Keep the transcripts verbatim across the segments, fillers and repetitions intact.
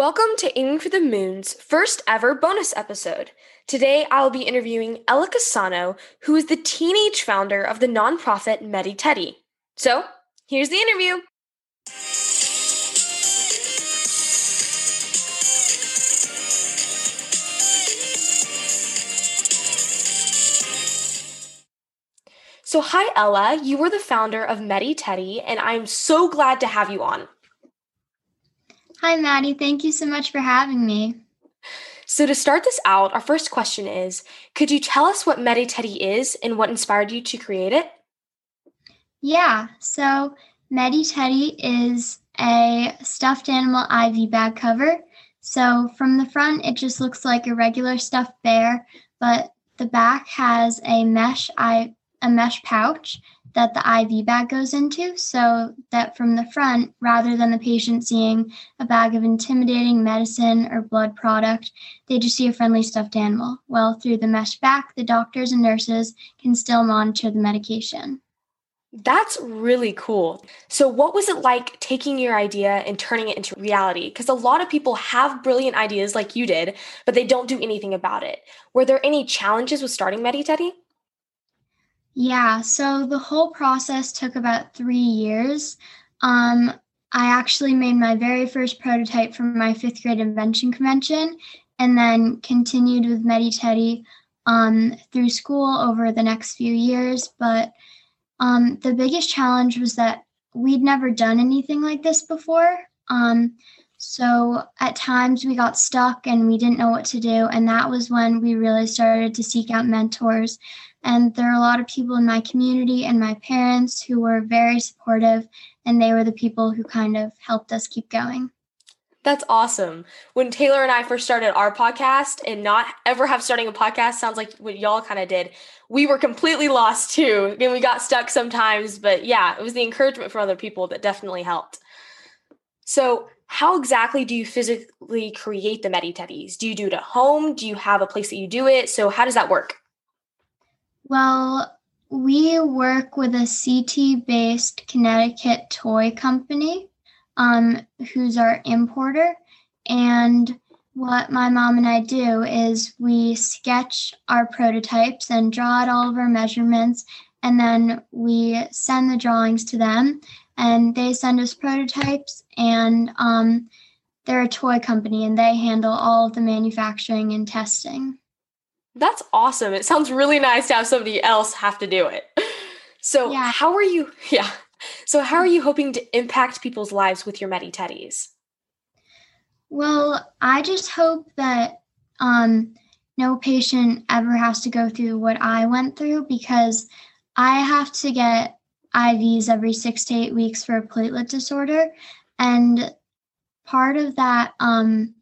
Welcome to Aiming for the Moon's first ever bonus episode. Today, I'll be interviewing Ella Cassano, who is the teenage founder of the nonprofit Medi Teddy. So, here's the interview. So, hi, Ella. You were the founder of Medi Teddy, and I'm so glad to have you on. Hi, Maddie. Thank you so much for having me. So to start this out, our first question is, could you tell us what Medi Teddy is and what inspired you to create it? Yeah, so Medi Teddy is a stuffed animal I V bag cover. So from the front, it just looks like a regular stuffed bear, but the back has a mesh, I, a mesh pouch that the I V bag goes into, so that from the front, rather than the patient seeing a bag of intimidating medicine or blood product, they just see a friendly stuffed animal. Well, through the mesh back, the doctors and nurses can still monitor the medication. That's really cool. So what was it like taking your idea and turning it into reality? Because a lot of people have brilliant ideas like you did, but they don't do anything about it. Were there any challenges with starting Medi Teddy? Yeah, so the whole process took about three years. Um, I actually made my very first prototype for my fifth grade invention convention and then continued with Medi Teddy um, through school over the next few years. But um, the biggest challenge was that we'd never done anything like this before. Um, so at times we got stuck and we didn't know what to do. And that was when we really started to seek out mentors. And there are a lot of people in my community and my parents who were very supportive, and they were the people who kind of helped us keep going. That's awesome. When Taylor and I first started our podcast, and not ever have starting a podcast sounds like what y'all kind of did, we were completely lost too. And we got stuck sometimes, but yeah, it was the encouragement from other people that definitely helped. So how exactly do you physically create the Medi Teddies? Do you do it at home? Do you have a place that you do it? So how does that work? Well, we work with a C T-based Connecticut toy company, um, who's our importer. And what my mom and I do is we sketch our prototypes and draw out all of our measurements, and then we send the drawings to them, and they send us prototypes, and um, they're a toy company, and they handle all of the manufacturing and testing. That's awesome. It sounds really nice to have somebody else have to do it. So yeah. how are you, yeah. So how are you hoping to impact people's lives with your Medi Teddies? Well, I just hope that um, no patient ever has to go through what I went through, because I have to get I Vs every six to eight weeks for a platelet disorder. And part of that, um,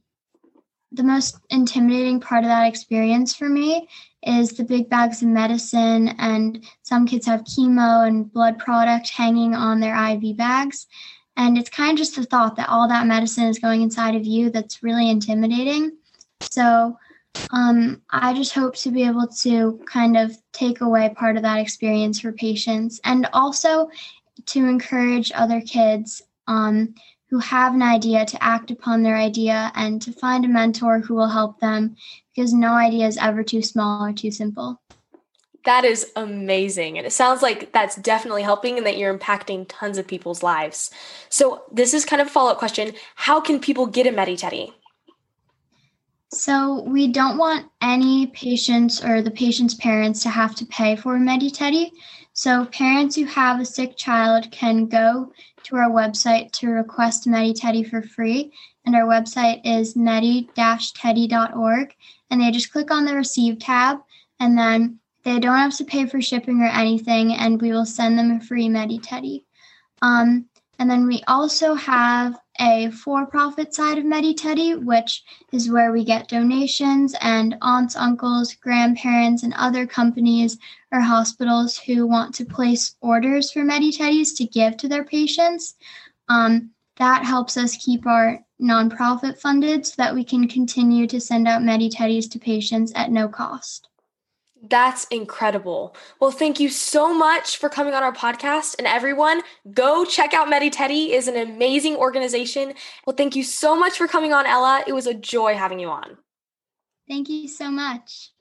the most intimidating part of that experience for me is the big bags of medicine, and some kids have chemo and blood product hanging on their I V bags. And it's kind of just the thought that all that medicine is going inside of you that's really intimidating. So um, I just hope to be able to kind of take away part of that experience for patients, and also to encourage other kids um, who have an idea to act upon their idea and to find a mentor who will help them, because no idea is ever too small or too simple. That is amazing. And it sounds like that's definitely helping and that you're impacting tons of people's lives. So this is kind of a follow-up question. How can people get a Medi Teddy? So we don't want any patients or the patient's parents to have to pay for a Medi Teddy. So parents who have a sick child can go to our website to request Medi Teddy for free. And our website is medi dash teddy dot org. And they just click on the receive tab, and then they don't have to pay for shipping or anything, and we will send them a free Medi Teddy. Um, and then we also have a for-profit side of Medi Teddy, which is where we get donations, and aunts, uncles, grandparents, and other companies or hospitals who want to place orders for Medi Teddies to give to their patients. Um, that helps us keep our nonprofit funded so that we can continue to send out Medi Teddies to patients at no cost. That's incredible. Well, thank you so much for coming on our podcast, and everyone go check out Medi Teddy. It's an amazing organization. Well, thank you so much for coming on, Ella. It was a joy having you on. Thank you so much.